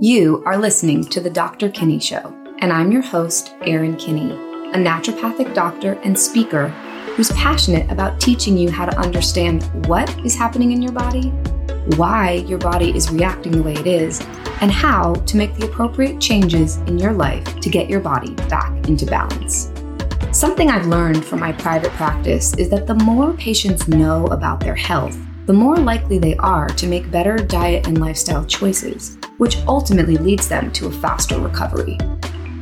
You are listening to The Dr. Kinney Show, and I'm your host, Erin Kinney, a naturopathic doctor and speaker who's passionate about teaching you how to understand what is happening in your body, why your body is reacting the way it is, and how to make the appropriate changes in your life to get your body back into balance. Something I've learned from my private practice is that the more patients know about their health, the more likely they are to make better diet and lifestyle choices, which ultimately leads them to a faster recovery.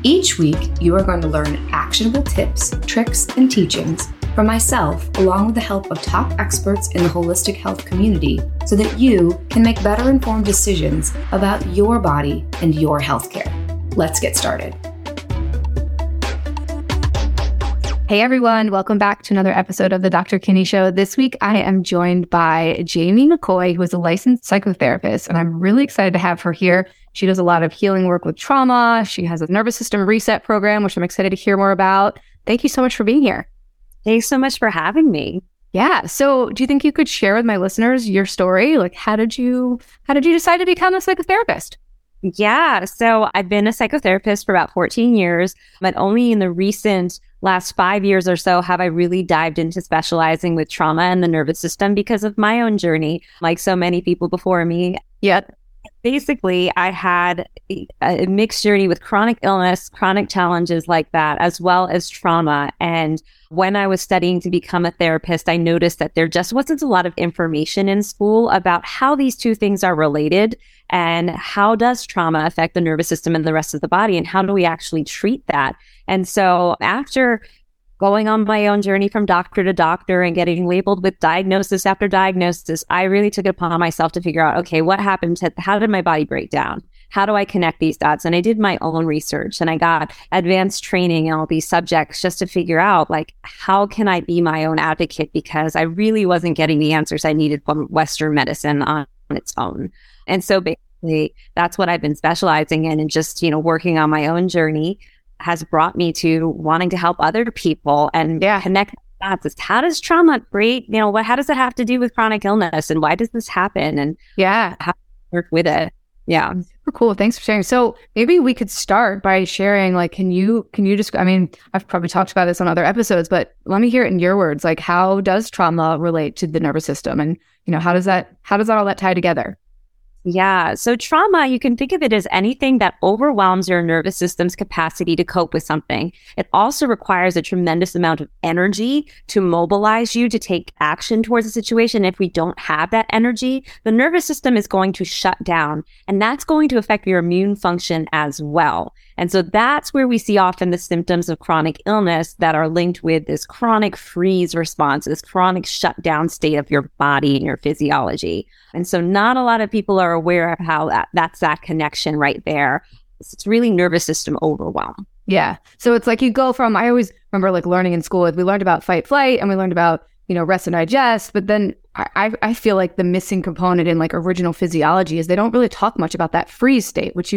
Each week, you are going to learn actionable tips, tricks, and teachings from myself, along with the help of top experts in the holistic health community, so that you can make better informed decisions about your body and your healthcare. Let's get started. Hey everyone, welcome back to another episode of The Dr. Kinney Show. This week I am joined by Jamie McCoy, who is a licensed psychotherapist, and I'm really excited to have her here. She does a lot of healing work with trauma. She has a nervous system reset program, which I'm excited to hear more about. Thank you so much for being here. Thanks so much for having me. Yeah. So do you think you could share with my listeners your story? Like, how did you decide to become a psychotherapist? Yeah. So I've been a psychotherapist for about 14 years, but only in the recent last 5 years or so have I really dived into specializing with trauma and the nervous system because of my own journey, like so many people before me. Yep. Basically, I had a mixed journey with chronic illness, chronic challenges like that, as well as trauma. And when I was studying to become a therapist, I noticed that there just wasn't a lot of information in school about how these two things are related and how does trauma affect the nervous system and the rest of the body, and how do we actually treat that. And so after going on my own journey from doctor to doctor and getting labeled with diagnosis after diagnosis, I really took it upon myself to figure out, okay, what happened? How did my body break down? How do I connect these dots? And I did my own research and I got advanced training in all these subjects just to figure out, like, how can I be my own advocate? Because I really wasn't getting the answers I needed from Western medicine on its own. And so basically, that's what I've been specializing in, and just, working on my own journey has brought me to wanting to help other people and connect dots. How does trauma create, how does it have to do with chronic illness, and why does this happen, and how to work with it? Yeah. Super cool. Thanks for sharing. So maybe we could start by sharing, like, can you just, I mean, I've probably talked about this on other episodes, but let me hear it in your words. Like, how does trauma relate to the nervous system? And, how does all that tie together? Yeah. So trauma, you can think of it as anything that overwhelms your nervous system's capacity to cope with something. It also requires a tremendous amount of energy to mobilize you to take action towards a situation. If we don't have that energy, the nervous system is going to shut down, and that's going to affect your immune function as well. And so that's where we see often the symptoms of chronic illness that are linked with this chronic freeze response, this chronic shutdown state of your body and your physiology. And so not a lot of people are aware of how that's that connection right there. It's really nervous system overwhelm. Yeah. So it's like you go from, I always remember, like, learning in school, we learned about fight, flight, and we learned about, rest and digest. But then I feel like the missing component in, like, original physiology is they don't really talk much about that freeze state, which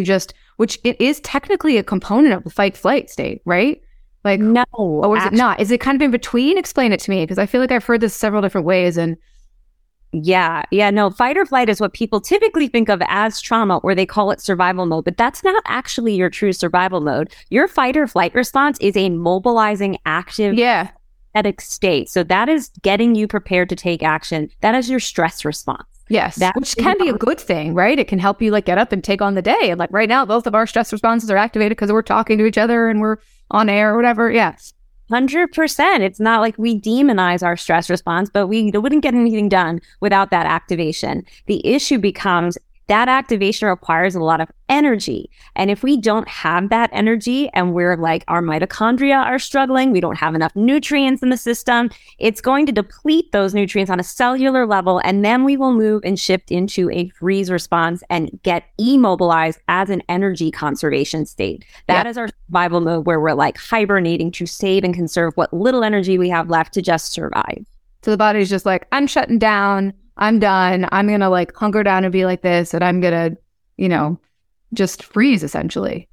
it is technically a component of the fight flight state, right? Like, no, or is it not? Is it kind of in between? Explain it to me, because I feel like I've heard this several different ways. And no, fight or flight is what people typically think of as trauma, or they call it survival mode, but that's not actually your true survival mode. Your fight or flight response is a mobilizing, active, state. So that is getting you prepared to take action. That is your stress response. Yes, which can be a good thing, right? It can help you, like, get up and take on the day. And, like, right now, both of our stress responses are activated because we're talking to each other and we're on air or whatever. Yeah. 100%. It's not like we demonize our stress response, but we wouldn't get anything done without that activation. The issue becomes that activation requires a lot of energy. And if we don't have that energy, and we're like, our mitochondria are struggling, we don't have enough nutrients in the system, it's going to deplete those nutrients on a cellular level. And then we will move and shift into a freeze response and get immobilized as an energy conservation state. That is our survival mode, where we're, like, hibernating to save and conserve what little energy we have left to just survive. So the body's just like, I'm shutting down. I'm done. I'm going to, like, hunker down and be like this, and I'm going to, just freeze essentially.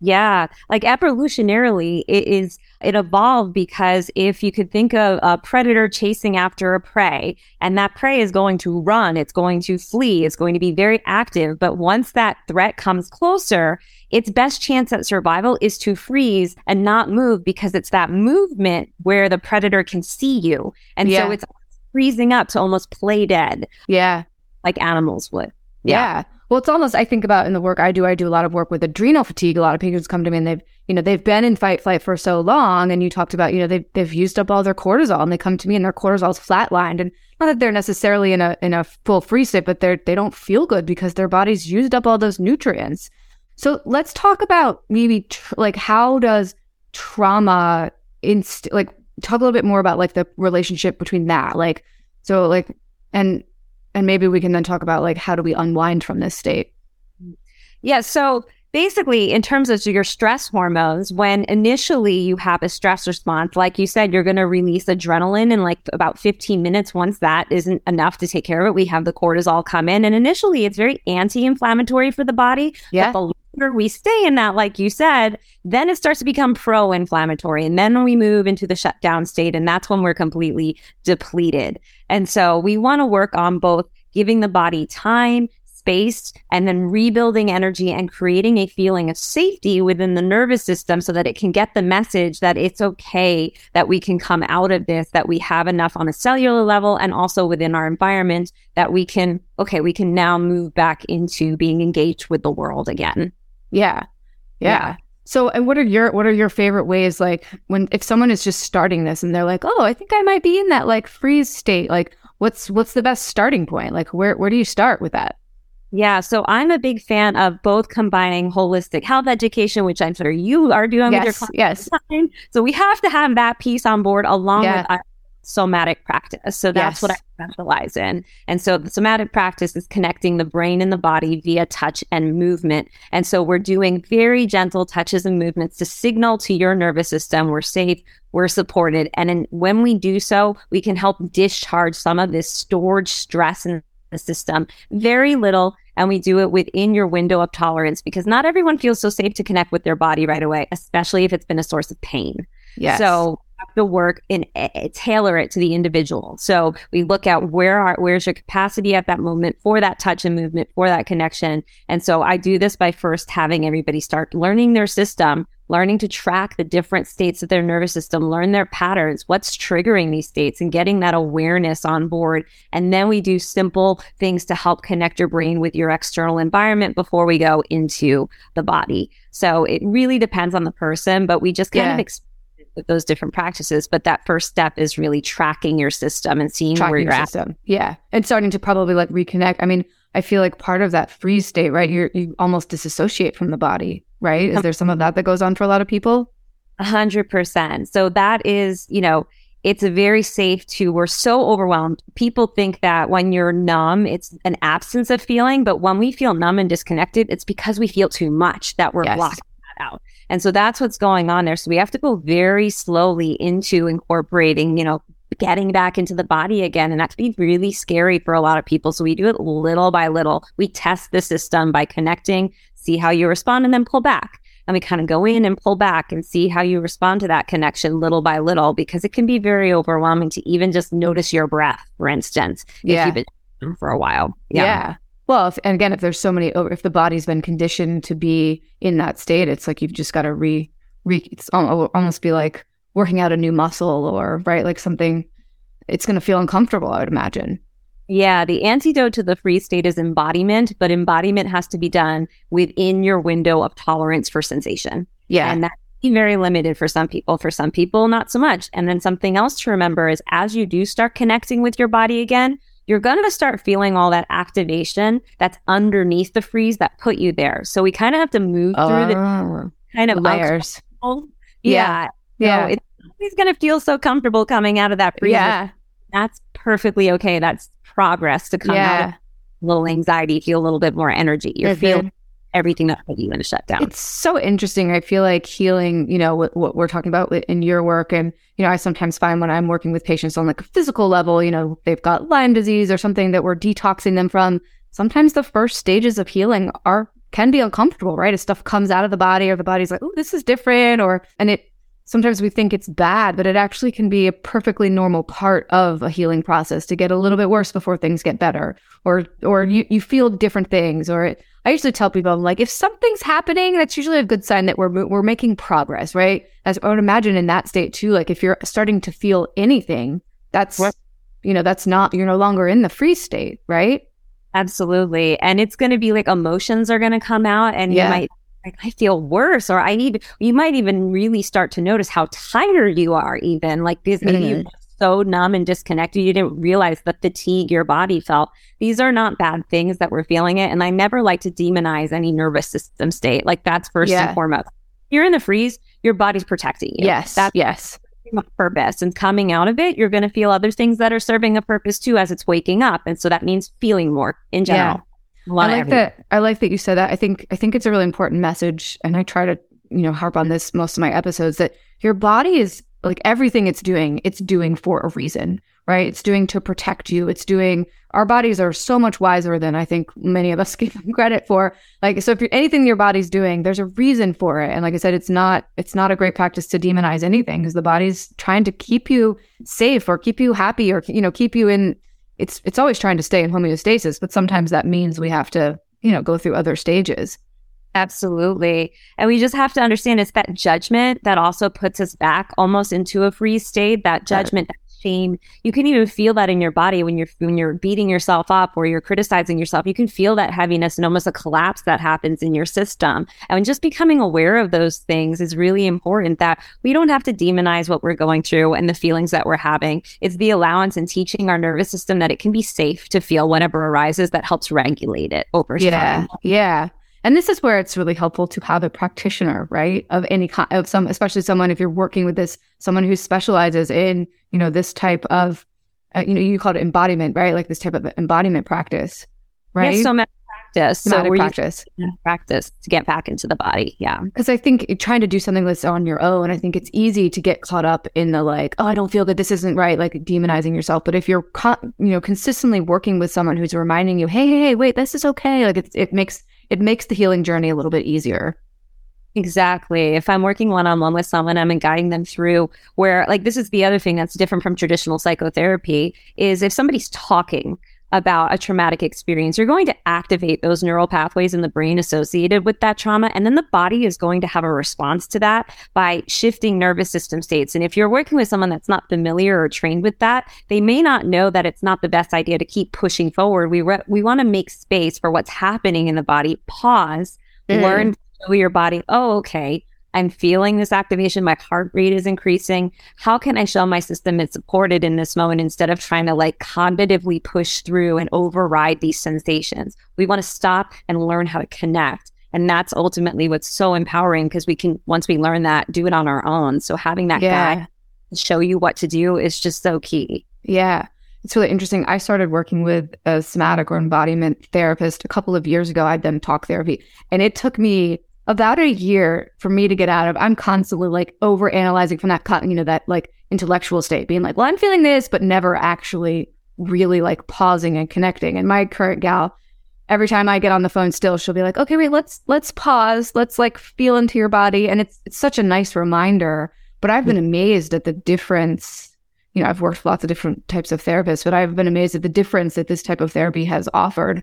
Yeah, like evolutionarily, it evolved because if you could think of a predator chasing after a prey, and that prey is going to run, it's going to flee, it's going to be very active. But once that threat comes closer, its best chance at survival is to freeze and not move, because it's that movement where the predator can see you. And so it's freezing up to almost play dead. Yeah. Like animals would. Yeah. Well, it's almost, I think about in the work I do a lot of work with adrenal fatigue. A lot of patients come to me and they've been in fight flight for so long. And you talked about, they've used up all their cortisol, and they come to me and their cortisol's flatlined. And not that they're necessarily in a full freeze state, but they don't feel good because their body's used up all those nutrients. So let's talk about maybe how does trauma, talk a little bit more about the relationship between that. And maybe we can then talk about how do we unwind from this state? Yeah. So basically, in terms of your stress hormones, when initially you have a stress response, like you said, you're going to release adrenaline in about 15 minutes. Once that isn't enough to take care of it, we have the cortisol come in. And initially, it's very anti-inflammatory for the body. Yeah. But the longer we stay in that, like you said, then it starts to become pro-inflammatory. And then we move into the shutdown state. And that's when we're completely depleted. And so we want to work on both giving the body time, space, and then rebuilding energy and creating a feeling of safety within the nervous system so that it can get the message that it's okay, that we can come out of this, that we have enough on a cellular level and also within our environment that we can now move back into being engaged with the world again. Yeah. So, and what are your favorite ways, if someone is just starting this and they're like, oh, I think I might be in that freeze state, what's the best starting point? Where do you start with that? Yeah, so I'm a big fan of both combining holistic health education, which I'm sure you are doing with your clients. Yes. So we have to have that piece on board along with our somatic practice. So that's what I specialize in. And so the somatic practice is connecting the brain and the body via touch and movement. And so we're doing very gentle touches and movements to signal to your nervous system we're safe, we're supported. And when we do so, we can help discharge some of this stored stress and the system, very little, and we do it within your window of tolerance, because not everyone feels so safe to connect with their body right away, especially if it's been a source of pain. Yes. So you have to work and tailor it to the individual. So we look at where's your capacity at that moment for that touch and movement, for that connection. And so I do this by first having everybody start learning their system, learning to track the different states of their nervous system, learn their patterns, what's triggering these states, and getting that awareness on board. And then we do simple things to help connect your brain with your external environment before we go into the body. So it really depends on the person, but we just kind of experiment with those different practices. But that first step is really tracking your system and seeing tracking where you're at. Yeah. And starting to probably reconnect. I mean, I feel part of that freeze state, right? You almost disassociate from the body, right? Is there some of that goes on for a lot of people? 100%. So that is, it's a very safe to, we're so overwhelmed. People think that when you're numb, it's an absence of feeling. But when we feel numb and disconnected, it's because we feel too much that we're blocking that out. And so that's what's going on there. So we have to go very slowly into incorporating, getting back into the body again. And that can be really scary for a lot of people. So we do it little by little. We test the system by connecting, see how you respond, and then pull back. And we kind of go in and pull back and see how you respond to that connection little by little, because it can be very overwhelming to even just notice your breath, for instance, if you've been for a while. Yeah. Well, if there's so many, if the body's been conditioned to be in that state, it's you've just got to it's almost be working out a new muscle or something. It's going to feel uncomfortable, I would imagine. Yeah, the antidote to the freeze state is embodiment, but embodiment has to be done within your window of tolerance for sensation. Yeah. And that can be very limited for some people. For some people, not so much. And then something else to remember is as you do start connecting with your body again, you're going to start feeling all that activation that's underneath the freeze that put you there. So we kind of have to move through the kind of layers. Yeah. It's always going to feel so comfortable coming out of that freeze. Yeah. That's perfectly okay. That's progress to come out of a little anxiety, feel a little bit more energy. You're feeling everything that put you in a shutdown. It's so interesting. I feel like healing, what we're talking about in your work. And, I sometimes find when I'm working with patients on a physical level, they've got Lyme disease or something that we're detoxing them from. Sometimes the first stages of healing are can be uncomfortable, right? As stuff comes out of the body, or the body's like, oh, this is different, and it sometimes we think it's bad, but it actually can be a perfectly normal part of a healing process to get a little bit worse before things get better, or you feel different things, or it, I usually tell people, I'm like, if something's happening, that's usually a good sign that we're making progress, right? As I would imagine in that state too, like if you're starting to feel anything, that's what? You know, that's not, you're no longer in the free state, right? Absolutely. And it's going to be like emotions are going to come out, and you might, like, I feel worse, or you might even really start to notice how tired you are, even like this, maybe you're so numb and disconnected, you didn't realize the fatigue your body felt. These are not bad things that we're feeling it. And I never like to demonize any nervous system state. Like that's first and foremost. You're in the freeze, your body's protecting you. Yes. Yes. Purpose, and coming out of it, you're going to feel other things that are serving a purpose too as it's waking up, and so that means feeling more in general. I like that you said that. I think it's a really important message, and I try to harp on this most of my episodes, that your body is like everything it's doing for a reason, right? It's doing to protect you. Our bodies are so much wiser than I think many of us give them credit for. Like, so if you're anything your body's doing, there's a reason for it. And like I said, it's not a great practice to demonize anything, because the body's trying to keep you safe or keep you happy, or, keep you in, it's always trying to stay in homeostasis, but sometimes that means we have to, go through other stages. Absolutely. And we just have to understand it's that judgment that also puts us back almost into a freeze state, that judgment, that shame. You can even feel that in your body when you're beating yourself up or you're criticizing yourself. You can feel that heaviness and almost a collapse that happens in your system. And just becoming aware of those things is really important, that we don't have to demonize what we're going through and the feelings that we're having. It's the allowance and teaching our nervous system that it can be safe to feel whatever arises that helps regulate it over time. Yeah. And this is where it's really helpful to have a practitioner, right? Of any kind, especially someone, if you're working with this, someone who specializes in, this type of, you called it embodiment, right? Like this type of embodiment practice, right? Yes, somatic practice. Practice to get back into the body, yeah. Because I think trying to do something that's on your own, I think it's easy to get caught up in the like, oh, I don't feel good, this isn't right, like demonizing yourself. But if you're, consistently working with someone who's reminding you, hey, wait, this is okay. Like it makes the healing journey a little bit easier. Exactly. If I'm working one-on-one with someone, I'm guiding them through where, like, this is the other thing that's different from traditional psychotherapy, is if somebody's talking about a traumatic experience, you're going to activate those neural pathways in the brain associated with that trauma. And then the body is going to have a response to that by shifting nervous system states. And if you're working with someone that's not familiar or trained with that, they may not know that it's not the best idea to keep pushing forward. We want to make space for what's happening in the body, pause, learn to show your body, oh, okay, I'm feeling this activation. My heart rate is increasing. How can I show my system it's supported in this moment instead of trying to like cognitively push through and override these sensations? We want to stop and learn how to connect. And that's ultimately what's so empowering, because we can, once we learn that, do it on our own. So having that guide show you what to do is just so key. Yeah. It's really interesting. I started working with a somatic or embodiment therapist a couple of years ago. I'd done talk therapy, and it took me about a year for me to get out of. I'm constantly like over analyzing from that, that like intellectual state, being like, well, I'm feeling this, but never actually really like pausing and connecting. And my current gal, every time I get on the phone still, she'll be like, okay, wait, let's pause. Let's like feel into your body. And it's such a nice reminder, but I've been amazed at the difference. I've worked with lots of different types of therapists, but I've been amazed at the difference that this type of therapy has offered.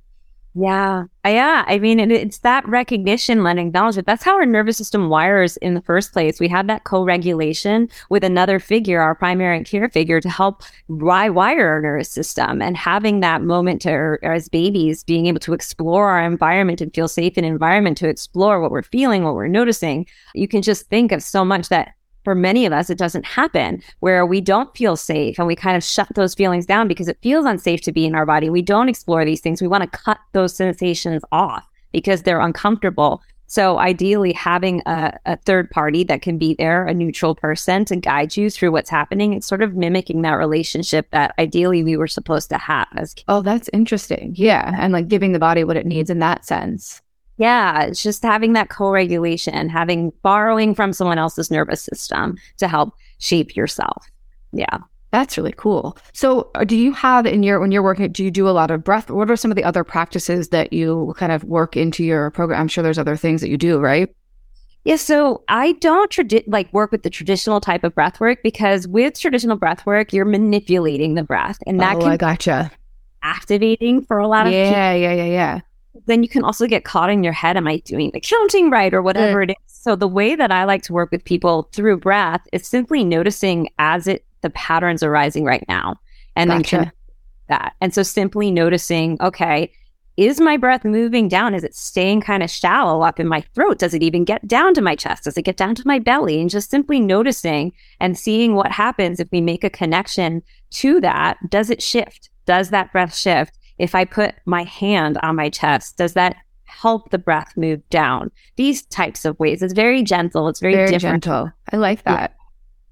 Yeah. I mean, it's that recognition and acknowledgement. That's how our nervous system wires in the first place. We have that co-regulation with another figure, our primary care figure, to help rewire our nervous system. And having that moment to, or as babies, being able to explore our environment and feel safe in environment, to explore what we're feeling, what we're noticing. You can just think of so much that for many of us, it doesn't happen, where we don't feel safe and we kind of shut those feelings down because it feels unsafe to be in our body. We don't explore these things. We want to cut those sensations off because they're uncomfortable. So ideally having a third party that can be there, a neutral person to guide you through what's happening, it's sort of mimicking that relationship that ideally we were supposed to have as kids. Oh, that's interesting. Yeah. And like giving the body what it needs in that sense. Yeah, it's just having that co-regulation, borrowing from someone else's nervous system to help shape yourself. Yeah. That's really cool. So do you have in your, when you're working, do you do a lot of breath? What are some of the other practices that you kind of work into your program? I'm sure there's other things that you do, right? Yeah, so I don't work with the traditional type of breath work, because with traditional breath work, you're manipulating the breath, and that can be activating for a lot of people. Yeah. Then you can also get caught in your head. Am I doing the counting right or whatever it is? So the way that I like to work with people through breath is simply noticing as the patterns arising right now, and then that. And so simply noticing, okay, is my breath moving down? Is it staying kind of shallow up in my throat? Does it even get down to my chest? Does it get down to my belly? And just simply noticing and seeing what happens if we make a connection to that. Does it shift? Does that breath shift? If I put my hand on my chest, does that help the breath move down? These types of ways. It's very gentle. It's very different. Gentle. I like that.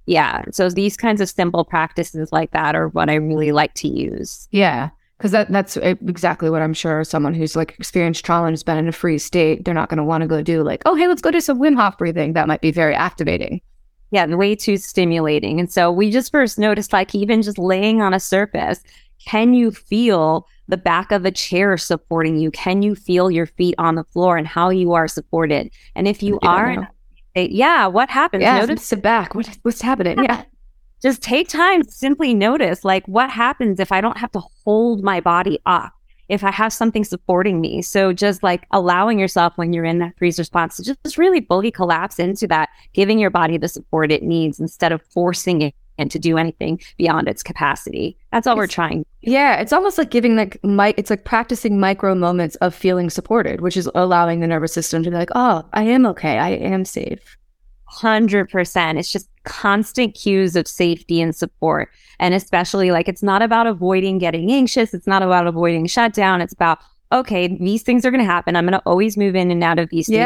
Yeah. So these kinds of simple practices like that are what I really like to use. Yeah. Because that's exactly what I'm sure someone who's like experienced trauma and has been in a freeze state, they're not going to want to go do like, oh, hey, let's go do some Wim Hof breathing. That might be very activating. Yeah, and way too stimulating. And so we just first noticed, like, even just laying on a surface, can you feel the back of a chair supporting you? Can you feel your feet on the floor and how you are supported? And if you are, what happens? Yeah, notice the back. What's happening? Yeah. Just take time to simply notice, like, what happens if I don't have to hold my body up, if I have something supporting me. So just like allowing yourself when you're in that freeze response to just really fully collapse into that, giving your body the support it needs instead of forcing it and to do anything beyond its capacity. That's all we're trying. Yeah, it's almost like giving it's like practicing micro moments of feeling supported, which is allowing the nervous system to be like, oh, I am okay, I am safe. 100%. It's just constant cues of safety and support. And especially, like, it's not about avoiding getting anxious. It's not about avoiding shutdown. It's about, okay, these things are going to happen. I'm going to always move in and out of these things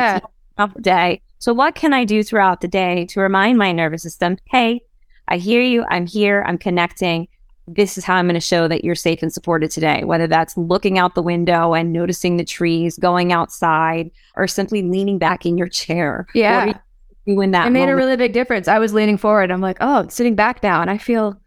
throughout the day. So what can I do throughout the day to remind my nervous system, hey, I hear you. I'm here. I'm connecting. This is how I'm going to show that you're safe and supported today, whether that's looking out the window and noticing the trees, going outside, or simply leaning back in your chair. Yeah. When that made a really big difference. I was leaning forward. I'm like, oh, sitting back now, and I feel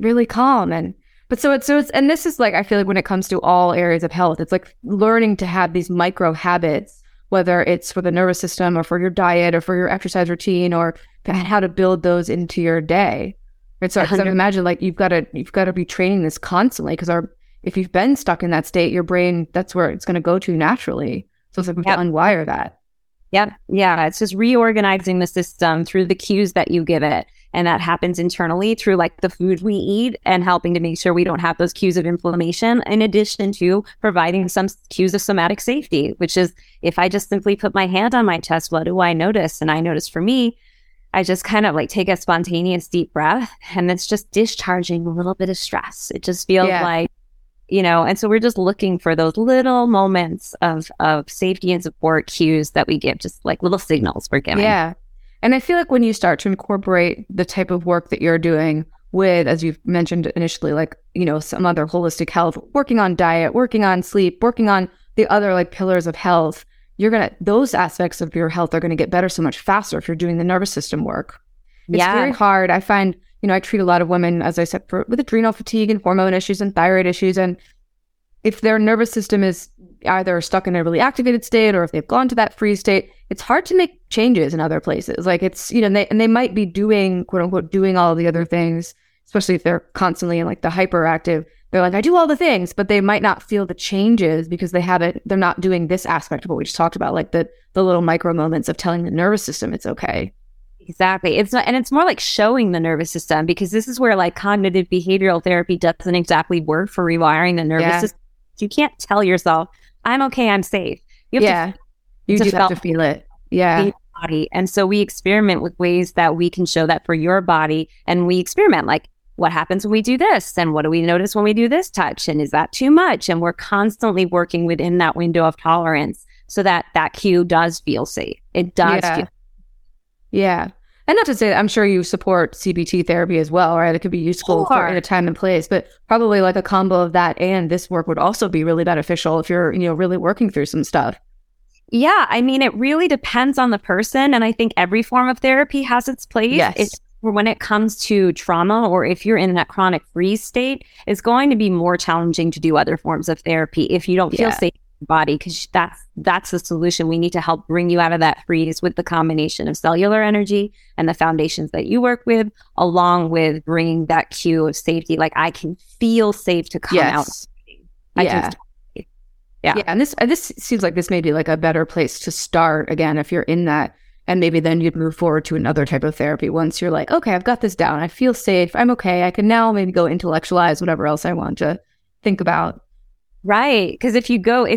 really calm. And this is like, I feel like when it comes to all areas of health, it's like learning to have these micro habits, whether it's for the nervous system or for your diet or for your exercise routine, or how to build those into your day. Right? So I imagine, like, you've got to be training this constantly, because if you've been stuck in that state, your brain, that's where it's going to go to naturally. So it's like we have to unwire that. Yep. Yeah. It's just reorganizing the system through the cues that you give it. And that happens internally through, like, the food we eat and helping to make sure we don't have those cues of inflammation, in addition to providing some cues of somatic safety, which is, if I just simply put my hand on my chest, what do I notice? And I notice, for me, I just kind of like take a spontaneous deep breath, and it's just discharging a little bit of stress. It just feels like, you know, and so we're just looking for those little moments of safety and support cues that we give, just like little signals we're giving. Yeah. And I feel like when you start to incorporate the type of work that you're doing with, as you've mentioned initially, like, you know, some other holistic health, working on diet, working on sleep, working on the other, like, pillars of health, those aspects of your health are going to get better so much faster if you're doing the nervous system work. It's very hard. I find, you know, I treat a lot of women, as I said, with adrenal fatigue and hormone issues and thyroid issues. And if their nervous system is either stuck in a really activated state, or if they've gone to that freeze state, it's hard to make changes in other places. Like, it's, you know, they might be doing, quote unquote, doing all the other things, especially if they're constantly in, like, the hyperactive. They're like, I do all the things, but they might not feel the changes because they're not doing this aspect of what we just talked about, like the little micro moments of telling the nervous system it's okay. Exactly. It's not, and it's more like showing the nervous system, because this is where, like, cognitive behavioral therapy doesn't exactly work for rewiring the nervous system. You can't tell yourself, I'm okay, I'm safe. You have to feel it. Yeah. Body. And so we experiment with ways that we can show that for your body. And we experiment, like, what happens when we do this? And what do we notice when we do this touch? And is that too much? And we're constantly working within that window of tolerance so that that cue does feel safe. It does feel. Yeah. And not to say that I'm sure you support CBT therapy as well, right? It could be useful for at a time and place, but probably like a combo of that and this work would also be really beneficial if you're, you know, really working through some stuff. Yeah. I mean, it really depends on the person. And I think every form of therapy has its place. Yes. It's when it comes to trauma, or if you're in that chronic freeze state, it's going to be more challenging to do other forms of therapy if you don't feel safe in your body, because that's the solution. We need to help bring you out of that freeze with the combination of cellular energy and the foundations that you work with, along with bringing that cue of safety. Like, I can feel safe to come out. I can Yeah. And this seems like this may be like a better place to start again if you're in that. And maybe then you'd move forward to another type of therapy once you're like, okay, I've got this down. I feel safe. I'm okay. I can now maybe go intellectualize whatever else I want to think about. Right. Because if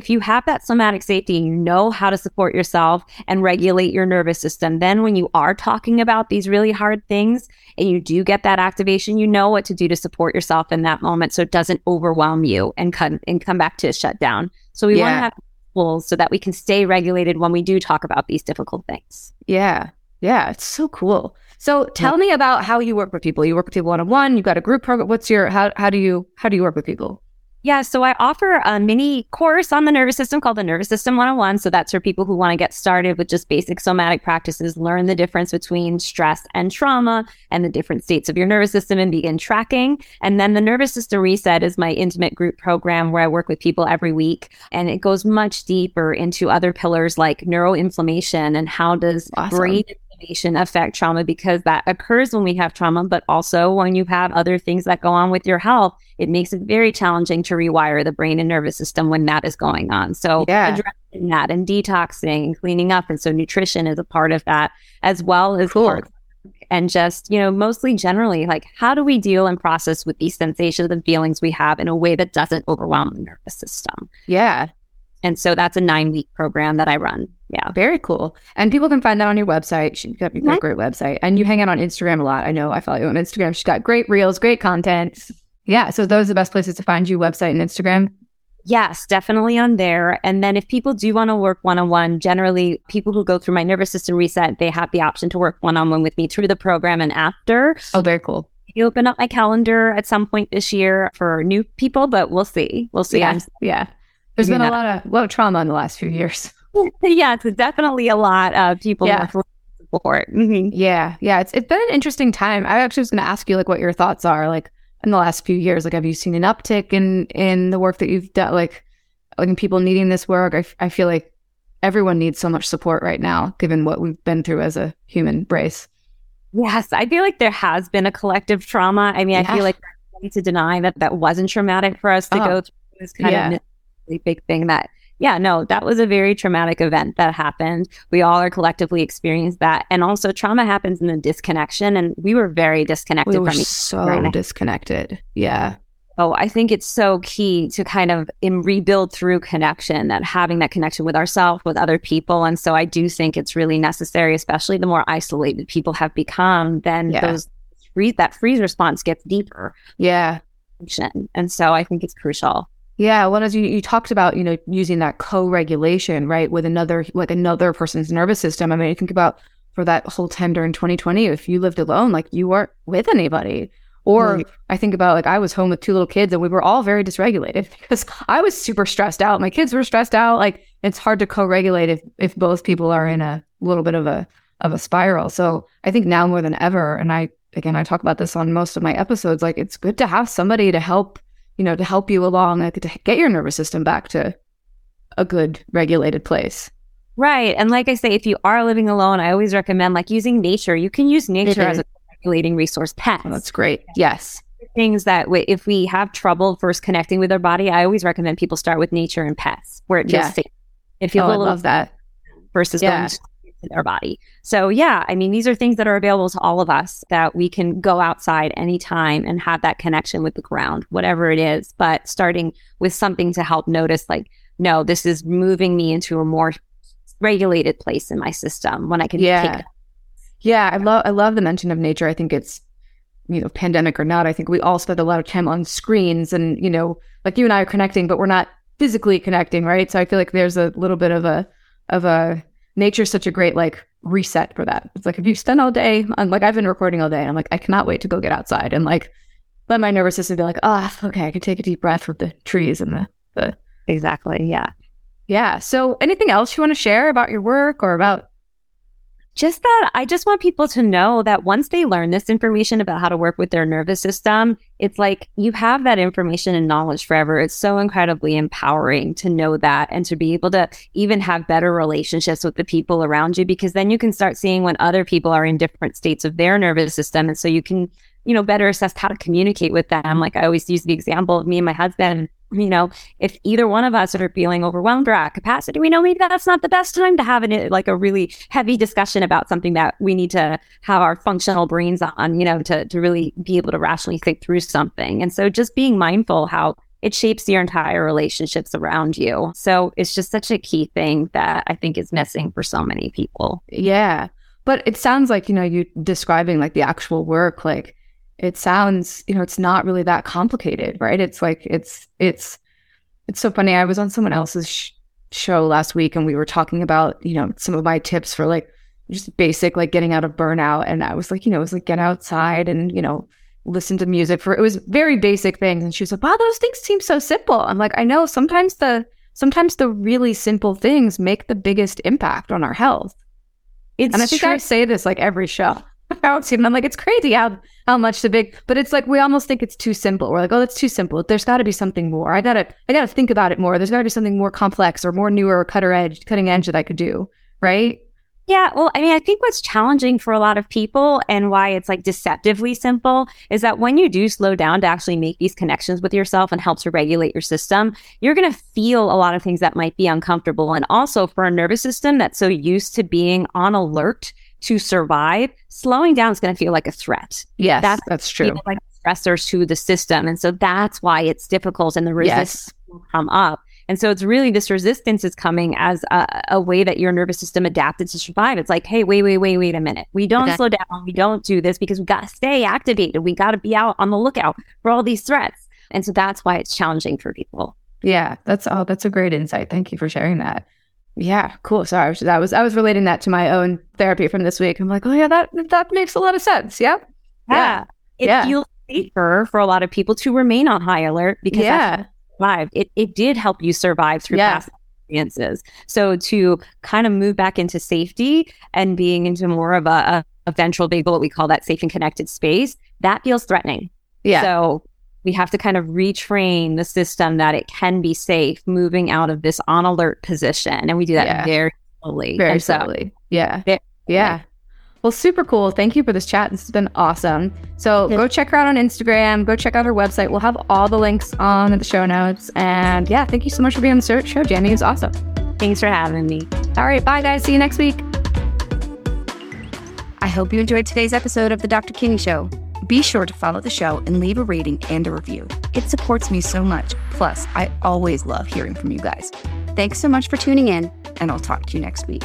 you have that somatic safety, you know how to support yourself and regulate your nervous system. Then when you are talking about these really hard things and you do get that activation, you know what to do to support yourself in that moment so it doesn't overwhelm you and come back to a shutdown. So we want to have tools so that we can stay regulated when we do talk about these difficult things. Yeah. Yeah. It's so cool. So tell me about how you work with people. You work with people one-on-one, you've got a group program. How do you work with people? Yeah. So I offer a mini course on the nervous system called the Nervous System 101. So that's for people who want to get started with just basic somatic practices, learn the difference between stress and trauma and the different states of your nervous system and begin tracking. And then the Nervous System Reset is my intimate group program where I work with people every week. And it goes much deeper into other pillars like neuroinflammation and how does brain affect trauma, because that occurs when we have trauma, but also when you have other things that go on with your health. It makes it very challenging to rewire the brain and nervous system when that is going on. So addressing that and detoxing and cleaning up. And so nutrition is a part of that, as well as work. And just, mostly generally, like, how do we deal and process with these sensations and feelings we have in a way that doesn't overwhelm the nervous system? Yeah. And so that's a 9-week program that I run. Yeah. Very cool. And people can find that on your website. You've got a great website. And you hang out on Instagram a lot. I know, I follow you on Instagram. She's got great reels, great content. Yeah. So those are the best places to find you, website and Instagram. Yes, definitely on there. And then if people do want to work one-on-one, generally people who go through my Nervous System Reset, they have the option to work one-on-one with me through the program and after. Oh, very cool. You open up my calendar at some point this year for new people, but we'll see. Yeah. There's been a lot of trauma in the last few years. Yeah, it's definitely a lot of people with support. Mm-hmm. Yeah. It's been an interesting time. I actually was going to ask you, like, what your thoughts are, like, in the last few years. Like, have you seen an uptick in the work that you've done, like in people needing this work? I feel like everyone needs so much support right now, given what we've been through as a human race. Yes, I feel like there has been a collective trauma. I mean, I feel like to deny that wasn't traumatic for us to go through this kind of big thing that was a very traumatic event that happened. We all are collectively experienced that. And also trauma happens in the disconnection, and we were very disconnected from each other. So disconnected. Yeah. Oh, I think it's so key to kind of rebuild through connection, that having that connection with ourselves, with other people. And so I do think it's really necessary, especially the more isolated people have become, then that freeze response gets deeper. Yeah. And so I think it's crucial. Yeah, well, as you talked about, using that co-regulation, right, with another person's nervous system. I mean, you think about for that whole time during 2020, if you lived alone, like, you weren't with anybody. Or I think about, like, I was home with 2 little kids and we were all very dysregulated because I was super stressed out. My kids were stressed out. Like, it's hard to co-regulate if both people are in a little bit of a spiral. So I think now more than ever, and I talk about this on most of my episodes, like, it's good to have somebody to help, to help you along, like, to get your nervous system back to a good regulated place. Right. And like I say, if you are living alone, I always recommend, like, using nature. You can use nature as a regulating resource. Pets. Oh, that's great. Yes. Things that if we have trouble first connecting with our body, I always recommend people start with nature and pets, where it feels safe. It feels I love that. Versus going to their body. So I mean, these are things that are available to all of us, that we can go outside anytime and have that connection with the ground, whatever it is, but starting with something to help notice, like, no, this is moving me into a more regulated place in my system when I can take it. Yeah, I love the mention of nature. I think it's, pandemic or not, I think we all spend a lot of time on screens and, like, you and I are connecting, but we're not physically connecting, right? So I feel like there's a little bit of a nature's such a great, like, reset for that. It's like, if you spend all day, like, I've been recording all day, and I'm like, I cannot wait to go get outside and, like, let my nervous system be like, okay, I can take a deep breath with the trees and the... Exactly, yeah. Yeah, so anything else you want to share about your work or about just that I just want people to know that once they learn this information about how to work with their nervous system, it's like you have that information and knowledge forever. It's so incredibly empowering to know that and to be able to even have better relationships with the people around you, because then you can start seeing when other people are in different states of their nervous system. And so you can, you know, better assess how to communicate with them. Like I always use the example of me and my husband. You know, if either one of us are feeling overwhelmed or at capacity, we know maybe that's not the best time to have a really heavy discussion about something that we need to have our functional brains on, you know, to really be able to rationally think through something. And so just being mindful how it shapes your entire relationships around you. So it's just such a key thing that I think is missing for so many people. Yeah. But it sounds like, you know, you describing like the actual work, like, it sounds, you know, it's not really that complicated, right? It's like, it's so funny. I was on someone else's show last week and we were talking about, you know, some of my tips for like just basic, like getting out of burnout. And I was like, you know, it was like get outside and, you know, listen to music for, it was very basic things. And she was like, wow, those things seem so simple. I'm like, I know sometimes the really simple things make the biggest impact on our health. It's and I think I say this like every show. And I'm like, it's crazy how much the big, but it's like we almost think it's too simple. We're like, oh, that's too simple. There's got to be something more. I gotta think about it more. There's got to be something more complex or more newer or cutting edge that I could do, right? Yeah, well, I mean, I think what's challenging for a lot of people and why it's like deceptively simple is that when you do slow down to actually make these connections with yourself and help to regulate your system, you're going to feel a lot of things that might be uncomfortable. And also for a nervous system that's so used to being on alert to survive, slowing down is going to feel like a threat. Yes, that's true. Like stressors to the system. And so that's why it's difficult and the resistance will come up. And so it's really this resistance is coming as a way that your nervous system adapted to survive. It's like, hey, wait a minute. We don't slow down. We don't do this because we got to stay activated. We got to be out on the lookout for all these threats. And so that's why it's challenging for people. Yeah, that's a great insight. Thank you for sharing that. Yeah, cool. Sorry, I was relating that to my own therapy from this week. I'm like, oh yeah, that makes a lot of sense. Yep. Yeah. It feels safer for a lot of people to remain on high alert because that's survived. It did help you survive through past experiences. So to kind of move back into safety and being into more of a ventral vagal, what we call that safe and connected space, that feels threatening. Yeah. So we have to kind of retrain the system that it can be safe moving out of this on alert position. And we do that very slowly. Very slowly. Yeah. Well, super cool. Thank you for this chat. This has been awesome. So go check her out on Instagram. Go check out her website. We'll have all the links on the show notes. And yeah, thank you so much for being on the show, Jamie. It was awesome. Thanks for having me. All right. Bye, guys. See you next week. I hope you enjoyed today's episode of The Dr. Kinney Show. Be sure to follow the show and leave a rating and a review. It supports me so much. Plus, I always love hearing from you guys. Thanks so much for tuning in, and I'll talk to you next week.